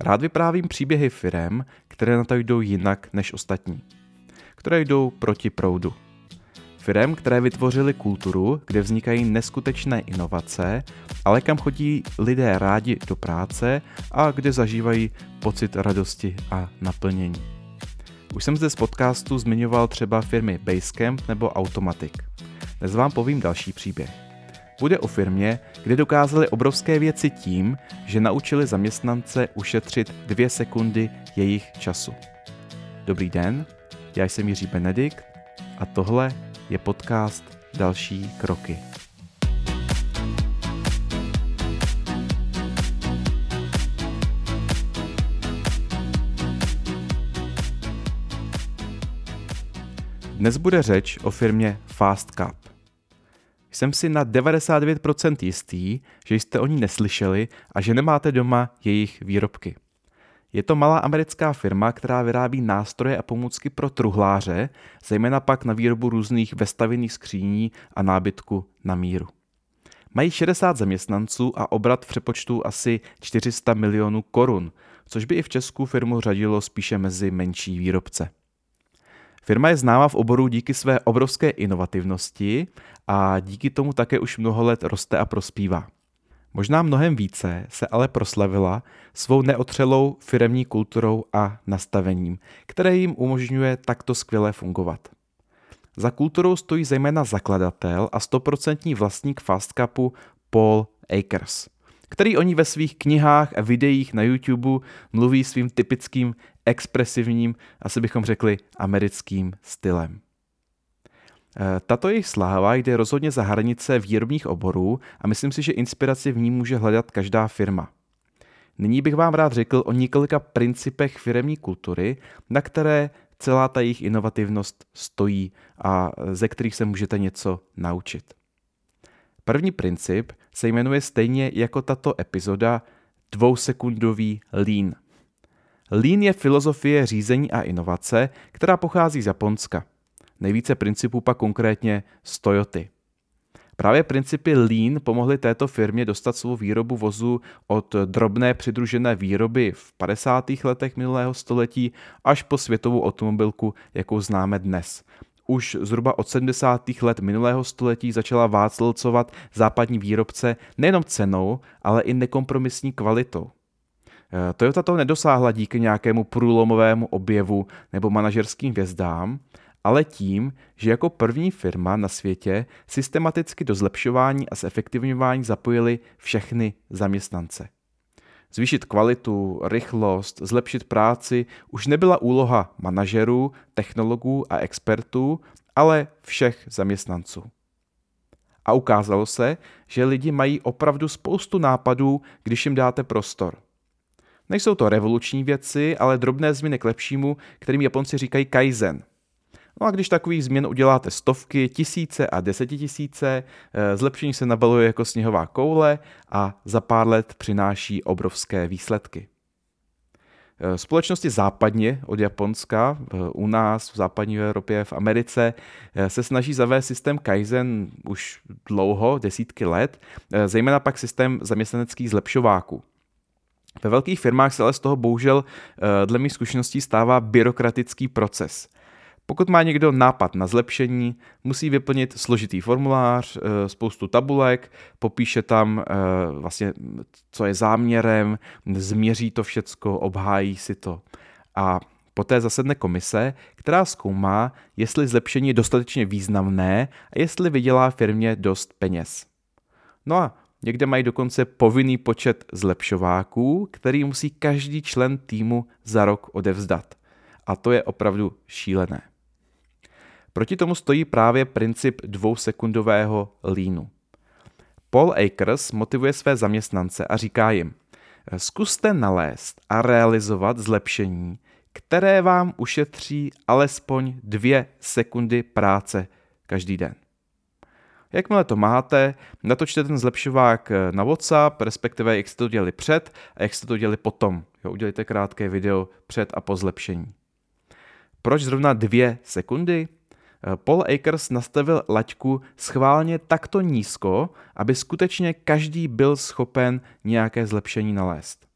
Rád vyprávím příběhy firem, které na to jdou jinak než ostatní, které jdou proti proudu. Firem, které vytvořily kulturu, kde vznikají neskutečné inovace, ale kam chodí lidé rádi do práce a kde zažívají pocit radosti a naplnění. Už jsem zde z podcastu zmiňoval třeba firmy Basecamp nebo Automattic. Dnes vám povím další příběh. Bude o firmě, kde dokázali obrovské věci tím, že naučili zaměstnance ušetřit 2 sekundy jejich času. Dobrý den, já jsem Jiří Benedikt a tohle je podcast Další kroky. Dnes bude řeč o firmě FastCup. Jsem si na 99% jistý, že jste o ní neslyšeli a že nemáte doma jejich výrobky. Je to malá americká firma, která vyrábí nástroje a pomůcky pro truhláře, zejména pak na výrobu různých vestavěných skříní a nábytku na míru. Mají 60 zaměstnanců a obrat v přepočtu asi 400 milionů korun, což by i v Česku firmu řadilo spíše mezi menší výrobce. Firma je známá v oboru díky své obrovské inovativnosti a díky tomu také už mnoho let roste a prospívá. Možná mnohem více se ale proslavila svou neotřelou firemní kulturou a nastavením, které jim umožňuje takto skvěle fungovat. Za kulturou stojí zejména zakladatel a 100% vlastník FastCupu Paul Akers, který o ní ve svých knihách a videích na YouTube mluví svým typickým expresivním, asi bychom řekli americkým stylem. Tato jejich sláva jde rozhodně za hranice výrobních oborů a myslím si, že inspiraci v ní může hledat každá firma. Nyní bych vám rád řekl o několika principech firemní kultury, na které celá ta jejich inovativnost stojí a ze kterých se můžete něco naučit. První princip se jmenuje stejně jako tato epizoda 2sekundový Lean. Lean je filozofie řízení a inovace, která pochází z Japonska. Nejvíce principů pak konkrétně z Toyoty. Právě principy Lean pomohly této firmě dostat svou výrobu vozu od drobné přidružené výroby v 50. letech minulého století až po světovou automobilku, jakou známe dnes. Už zhruba od 70. let minulého století začala václcovat západní výrobce nejenom cenou, ale i nekompromisní kvalitou. Toyota toho nedosáhla díky nějakému průlomovému objevu nebo manažerským hvězdám, ale tím, že jako první firma na světě systematicky do zlepšování a zefektivňování zapojili všechny zaměstnance. Zvýšit kvalitu, rychlost, zlepšit práci už nebyla úloha manažerů, technologů a expertů, ale všech zaměstnanců. A ukázalo se, že lidi mají opravdu spoustu nápadů, když jim dáte prostor. Nejsou to revoluční věci, ale drobné změny k lepšímu, kterým Japonci říkají kaizen. No a když takových změn uděláte stovky, tisíce a desetitisíce, zlepšení se nabaluje jako sněhová koule a za pár let přináší obrovské výsledky. Společnosti západně od Japonska, u nás, v západní Evropě, v Americe, se snaží zavést systém kaizen už dlouho, desítky let, zejména pak systém zaměstnaneckých zlepšováků. Ve velkých firmách se ale z toho bohužel dle mých zkušeností stává byrokratický proces. Pokud má někdo nápad na zlepšení, musí vyplnit složitý formulář, spoustu tabulek, popíše tam vlastně, co je záměrem, změří to všecko, obhájí si to. A poté zasedne komise, která zkoumá, jestli zlepšení je dostatečně významné a jestli vydělá firmě dost peněz. No a někde mají dokonce povinný počet zlepšováků, který musí každý člen týmu za rok odevzdat. A to je opravdu šílené. Proti tomu stojí právě princip 2sekundového leanu. Paul Akers motivuje své zaměstnance a říká jim: zkuste nalézt a realizovat zlepšení, které vám ušetří alespoň 2 sekundy práce každý den. Jakmile to máte, natočte ten zlepšovák na WhatsApp, respektive jak jste to dělali před a jak jste to dělali potom. Jo, udělejte krátké video před a po zlepšení. Proč zrovna 2 sekundy? Paul Akers nastavil laťku schválně takto nízko, aby skutečně každý byl schopen nějaké zlepšení nalézt.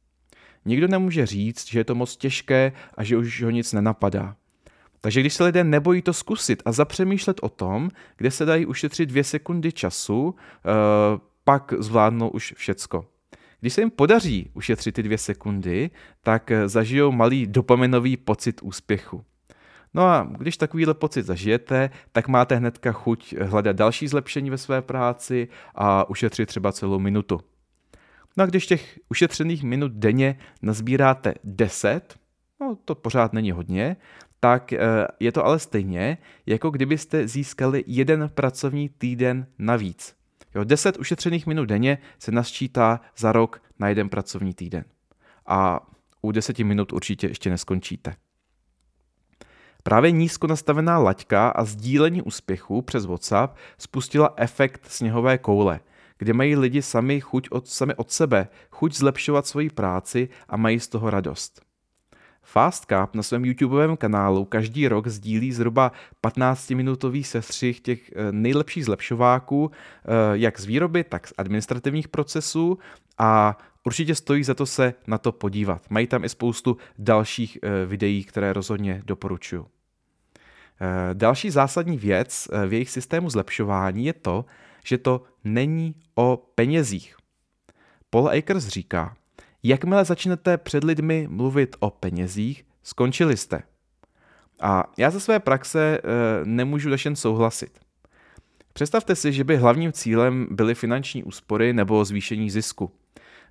Nikdo nemůže říct, že je to moc těžké a že už ho nic nenapadá. Takže když se lidé nebojí to zkusit a zapřemýšlet o tom, kde se dají ušetřit 2 sekundy času, pak zvládnou už všecko. Když se jim podaří ušetřit ty 2 sekundy, tak zažijou malý dopaminový pocit úspěchu. No a když takovýhle pocit zažijete, tak máte hnedka chuť hledat další zlepšení ve své práci a ušetřit třeba celou minutu. No a když těch ušetřených minut denně nazbíráte 10, no to pořád není hodně, tak je to ale stejně, jako kdybyste získali 1 pracovní týden navíc. 10 ušetřených minut denně se nasčítá za rok na 1 pracovní týden. A u 10 minut určitě ještě neskončíte. Právě nízko nastavená laťka a sdílení úspěchů přes WhatsApp spustila efekt sněhové koule, kde mají lidi sami od sebe chuť zlepšovat svoji práci a mají z toho radost. FastCup na svém YouTubeovém kanálu každý rok sdílí zhruba 15-minutový sestřih těch nejlepších zlepšováků, jak z výroby, tak z administrativních procesů, a určitě stojí za to se na to podívat. Mají tam i spoustu dalších videí, které rozhodně doporučuju. Další zásadní věc v jejich systému zlepšování je to, že to není o penězích. Paul Akers říká: jakmile začnete před lidmi mluvit o penězích, skončili jste. A já ze své praxe nemůžu než jen souhlasit. Představte si, že by hlavním cílem byly finanční úspory nebo zvýšení zisku.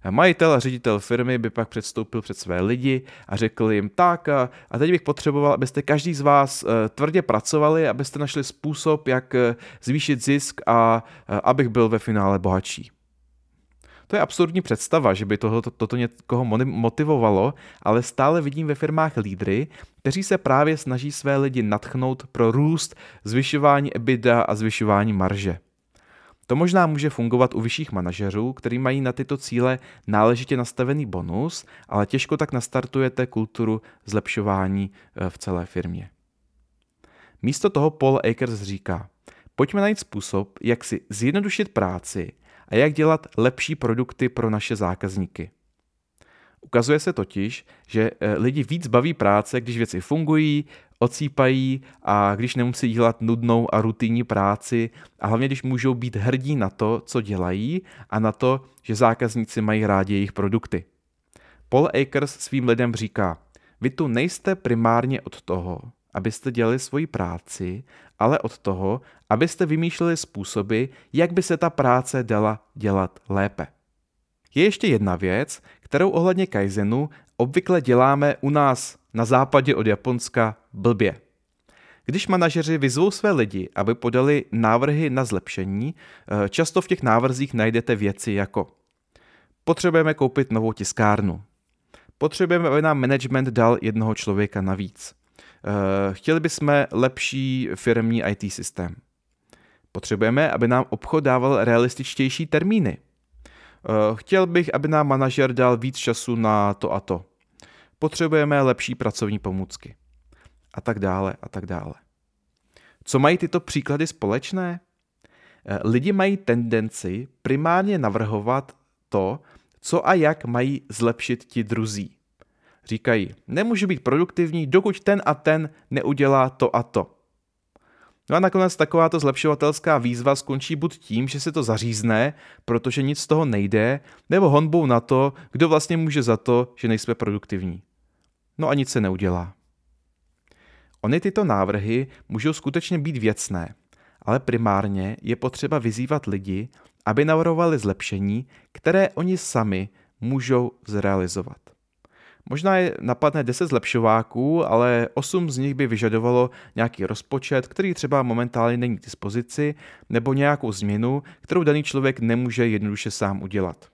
Majitel a ředitel firmy by pak předstoupil před své lidi a řekl jim: tak a teď bych potřeboval, abyste každý z vás tvrdě pracovali, abyste našli způsob, jak zvýšit zisk a abych byl ve finále bohatší. To je absurdní představa, že by toto někoho motivovalo, ale stále vidím ve firmách lídry, kteří se právě snaží své lidi nadchnout pro růst, zvyšování EBITDA a zvyšování marže. To možná může fungovat u vyšších manažerů, kteří mají na tyto cíle náležitě nastavený bonus, ale těžko tak nastartujete kulturu zlepšování v celé firmě. Místo toho Paul Akers říká: pojďme najít způsob, jak si zjednodušit práci a jak dělat lepší produkty pro naše zákazníky. Ukazuje se totiž, že lidi víc baví práce, když věci fungují, ocípají a když nemusí dělat nudnou a rutinní práci a hlavně když můžou být hrdí na to, co dělají a na to, že zákazníci mají rádi jejich produkty. Paul Akers svým lidem říká: vy tu nejste primárně od toho, abyste dělali svoji práci, ale od toho, abyste vymýšleli způsoby, jak by se ta práce dala dělat lépe. Je ještě jedna věc, kterou ohledně kaizenu obvykle děláme u nás na západě od Japonska blbě. Když manažeři vyzvou své lidi, aby podali návrhy na zlepšení, často v těch návrzích najdete věci jako: potřebujeme koupit novou tiskárnu, potřebujeme, aby nám management dal 1 člověka navíc, chtěli bychom lepší firmní IT systém, potřebujeme, aby nám obchod dával realističtější termíny, chtěl bych, aby nám manažer dal víc času na to a to, potřebujeme lepší pracovní pomůcky a tak dále a tak dále. Co mají tyto příklady společné? Lidi mají tendenci primárně navrhovat to, co a jak mají zlepšit ti druzí. Říkají: nemůžu být produktivní, dokud ten a ten neudělá to a to. No a nakonec takováto zlepšovatelská výzva skončí buď tím, že se to zařízne, protože nic z toho nejde, nebo honbou na to, kdo vlastně může za to, že nejsme produktivní. No a nic se neudělá. Ony tyto návrhy můžou skutečně být věcné, ale primárně je potřeba vyzývat lidi, aby navrhovali zlepšení, které oni sami můžou zrealizovat. Možná je napadne 10 zlepšováků, ale 8 z nich by vyžadovalo nějaký rozpočet, který třeba momentálně není k dispozici, nebo nějakou změnu, kterou daný člověk nemůže jednoduše sám udělat.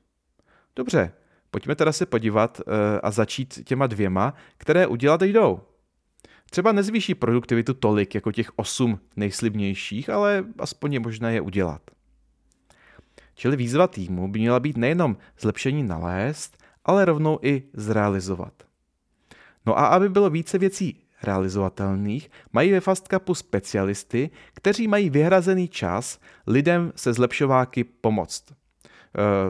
Dobře, pojďme teda se podívat a začít těma 2, které udělat jdou. Třeba nezvýší produktivitu tolik jako těch 8 nejslibnějších, ale aspoň je možné je udělat. Čili výzva týmu by měla být nejenom zlepšení nalézt, ale rovnou i zrealizovat. No a aby bylo více věcí realizovatelných, mají ve FastCupu specialisty, kteří mají vyhrazený čas lidem se zlepšováky pomoct.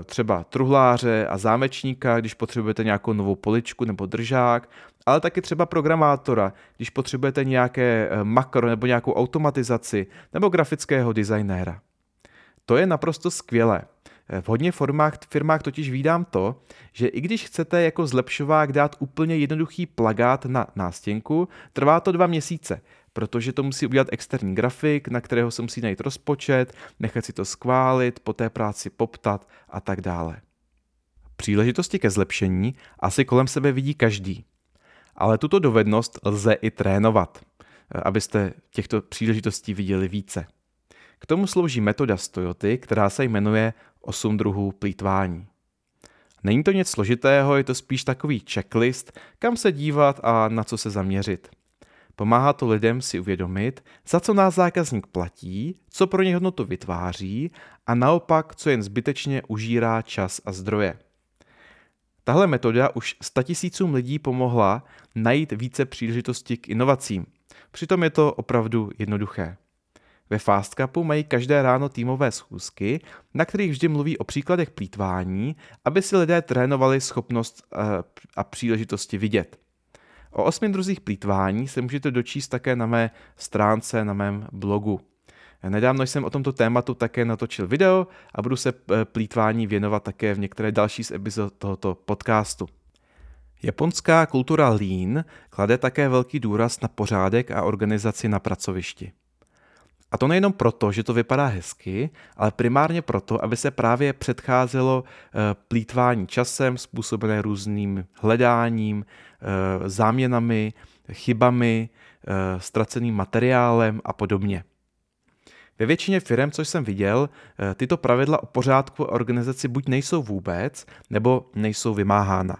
třeba truhláře a zámečníka, když potřebujete nějakou novou poličku nebo držák, ale taky třeba programátora, když potřebujete nějaké makro nebo nějakou automatizaci nebo grafického designéra. To je naprosto skvělé. V hodně firmách totiž vídám to, že i když chcete jako zlepšovák dát úplně jednoduchý plakát na nástěnku, trvá to 2 měsíce, protože to musí udělat externí grafik, na kterého se musí najít rozpočet, nechat si to schválit, po té práci poptat a tak dále. Příležitosti ke zlepšení asi kolem sebe vidí každý, ale tuto dovednost lze i trénovat, abyste těchto příležitostí viděli více. K tomu slouží metoda z Toyoty, která se jmenuje 8 druhů plýtvání. Není to nic složitého, je to spíš takový checklist, kam se dívat a na co se zaměřit. Pomáhá to lidem si uvědomit, za co nás zákazník platí, co pro něj hodnotu vytváří a naopak, co jen zbytečně užírá čas a zdroje. Tahle metoda už 100 000 lidí pomohla najít více příležitostí k inovacím. Přitom je to opravdu jednoduché. Ve FastCupu mají každé ráno týmové schůzky, na kterých vždy mluví o příkladech plýtvání, aby si lidé trénovali schopnost a příležitosti vidět. O 8 druzích plýtvání se můžete dočíst také na mé stránce, na mém blogu. Nedávno jsem o tomto tématu také natočil video a budu se plýtvání věnovat také v některé další z epizod tohoto podcastu. Japonská kultura Lean klade také velký důraz na pořádek a organizaci na pracovišti. A to nejenom proto, že to vypadá hezky, ale primárně proto, aby se právě předcházelo plýtvání časem způsobené různým hledáním, záměnami, chybami, ztraceným materiálem a podobně. Ve většině firem, co jsem viděl, tyto pravidla o pořádku a organizaci buď nejsou vůbec, nebo nejsou vymáhána.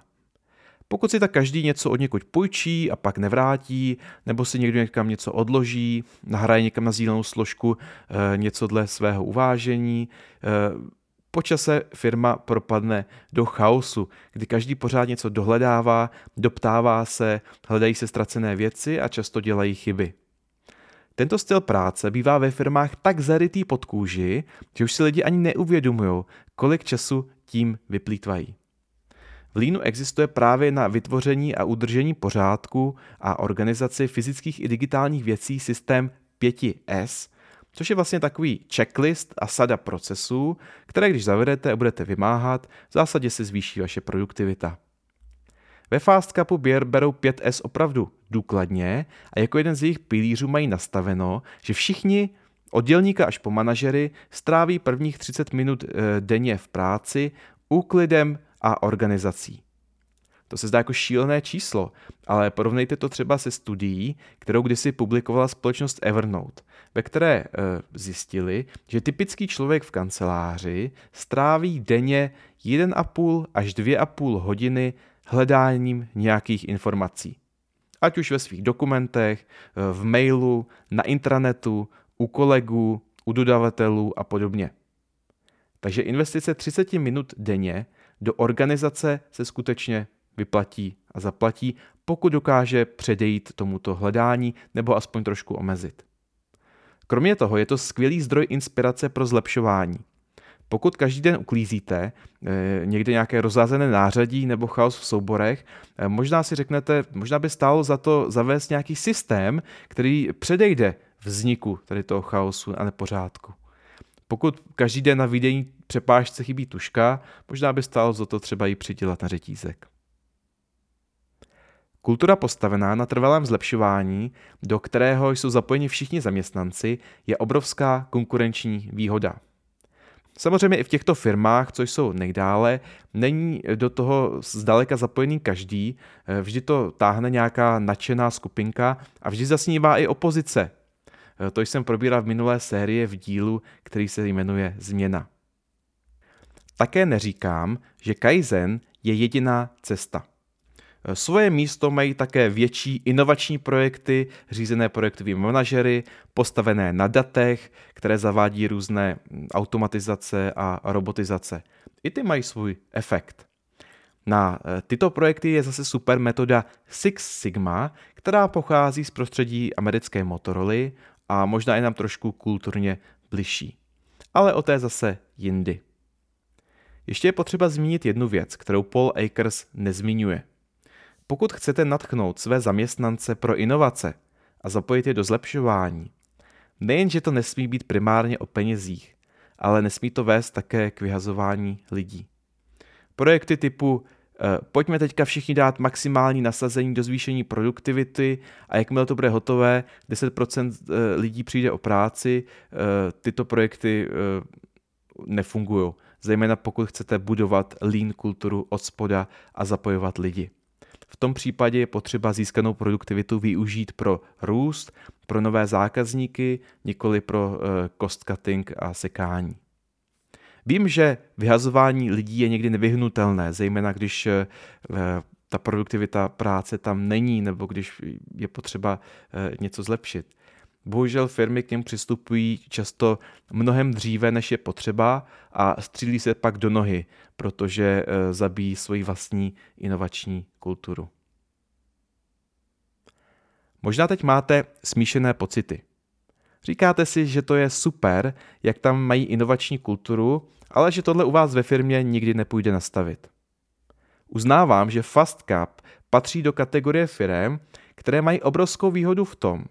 Pokud si tak každý něco od někud půjčí a pak nevrátí, nebo si někdo někam něco odloží, nahraje někam na sdílenou složku něco dle svého uvážení, po čase firma propadne do chaosu, kdy každý pořád něco dohledává, doptává se, hledají se ztracené věci a často dělají chyby. Tento styl práce bývá ve firmách tak zarytý pod kůži, že už si lidi ani neuvědomují, kolik času tím vyplýtvají. V Leanu existuje právě na vytvoření a udržení pořádku a organizaci fyzických i digitálních věcí systém 5S, což je vlastně takový checklist a sada procesů, které když zavedete a budete vymáhat, v zásadě se zvýší vaše produktivita. Ve FastCupu berou 5S opravdu důkladně a jako jeden z jejich pilířů mají nastaveno, že všichni od dělníka až po manažery stráví prvních 30 minut denně v práci úklidem a organizací. To se zdá jako šílené číslo, ale porovnejte to třeba se studií, kterou kdysi publikovala společnost Evernote, ve které zjistili, že typický člověk v kanceláři stráví denně 1,5 až 2,5 hodiny hledáním nějakých informací. Ať už ve svých dokumentech, v mailu, na intranetu, u kolegů, u dodavatelů a podobně. Takže investice 30 minut denně do organizace se skutečně vyplatí a zaplatí, pokud dokáže předejít tomuto hledání nebo aspoň trošku omezit. Kromě toho je to skvělý zdroj inspirace pro zlepšování. Pokud každý den uklízíte někde nějaké rozházené nářadí nebo chaos v souborech, možná si řeknete, možná by stálo za to zavést nějaký systém, který předejde vzniku tady toho chaosu a nepořádku. Pokud každý den na výdejní přepážce chybí tužka, možná by stálo za to třeba ji přidělat na řetízek. Kultura postavená na trvalém zlepšování, do kterého jsou zapojeni všichni zaměstnanci, je obrovská konkurenční výhoda. Samozřejmě i v těchto firmách, co jsou nejdále, není do toho zdaleka zapojený každý, vždy to táhne nějaká nadšená skupinka a vždy zasnívá i opozice. To jsem probíral v minulé sérii v dílu, který se jmenuje Změna. Také neříkám, že kaizen je jediná cesta. Svoje místo mají také větší inovační projekty, řízené projektovými manažery, postavené na datech, které zavádí různé automatizace a robotizace. I ty mají svůj efekt. Na tyto projekty je zase super metoda Six Sigma, která pochází z prostředí americké Motoroly a možná je nám trošku kulturně bližší. Ale o té zase jindy. Ještě je potřeba zmínit jednu věc, kterou Paul Akers nezmiňuje. Pokud chcete nadchnout své zaměstnance pro inovace a zapojit je do zlepšování, nejenže to nesmí být primárně o penězích, ale nesmí to vést také k vyhazování lidí. Projekty typu pojďme teďka všichni dát maximální nasazení do zvýšení produktivity a jakmile to bude hotové, 10% lidí přijde o práci, tyto projekty nefungují. Zejména pokud chcete budovat lean kulturu od spoda a zapojovat lidi. V tom případě je potřeba získanou produktivitu využít pro růst, pro nové zákazníky, nikoli pro cost cutting a sekání. Vím, že vyhazování lidí je někdy nevyhnutelné, zejména když ta produktivita práce tam není nebo když je potřeba něco zlepšit. Bohužel firmy k něm přistupují často mnohem dříve, než je potřeba a střílí se pak do nohy, protože zabijí svoji vlastní inovační kulturu. Možná teď máte smíšené pocity. Říkáte si, že to je super, jak tam mají inovační kulturu, ale že tohle u vás ve firmě nikdy nepůjde nastavit. Uznávám, že FastCup patří do kategorie firem, které mají obrovskou výhodu v tom,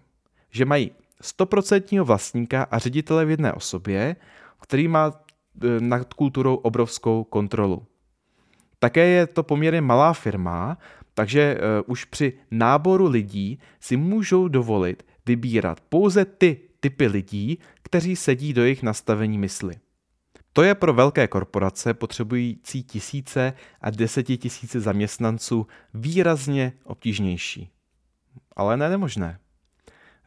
že mají 100% vlastníka a ředitele v jedné osobě, který má nad kulturou obrovskou kontrolu. Také je to poměrně malá firma, takže už při náboru lidí si můžou dovolit vybírat pouze ty typy lidí, kteří sedí do jejich nastavení mysli. To je pro velké korporace potřebující tisíce a desetitisíce zaměstnanců výrazně obtížnější. Ale ne nemožné.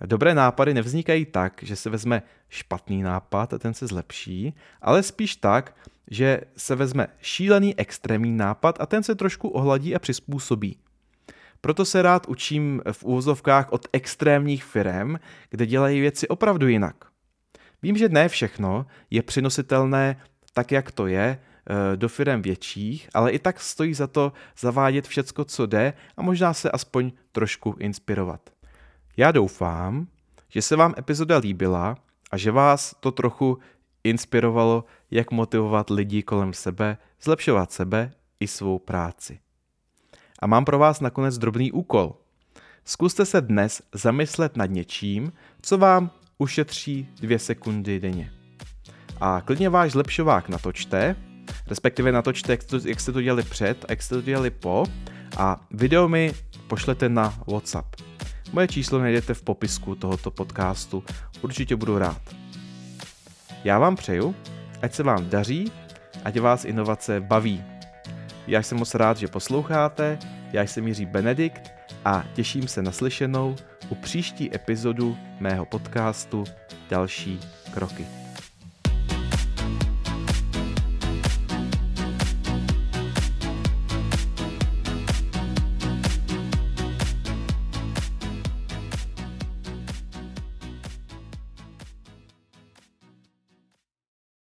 Dobré nápady nevznikají tak, že se vezme špatný nápad a ten se zlepší, ale spíš tak, že se vezme šílený extrémní nápad a ten se trošku ohladí a přizpůsobí. Proto se rád učím v uvozovkách od extrémních firem, kde dělají věci opravdu jinak. Vím, že ne všechno je přenositelné tak, jak to je, do firem větších, ale i tak stojí za to zavádět všecko, co jde a možná se aspoň trošku inspirovat. Já doufám, že se vám epizoda líbila a že vás to trochu inspirovalo, jak motivovat lidi kolem sebe, zlepšovat sebe i svou práci. A mám pro vás nakonec drobný úkol. Zkuste se dnes zamyslet nad něčím, co vám ušetří 2 sekundy denně. A klidně váš zlepšovák natočte, respektive natočte, jak jste to dělali před a jak jste to dělali po, a video mi pošlete na WhatsApp. Moje číslo najdete v popisku tohoto podcastu, určitě budu rád. Já vám přeju, ať se vám daří, ať vás inovace baví. Já jsem moc rád, že posloucháte, já jsem Jiří Benedikt a těším se na slyšenou u příští epizodu mého podcastu Další kroky.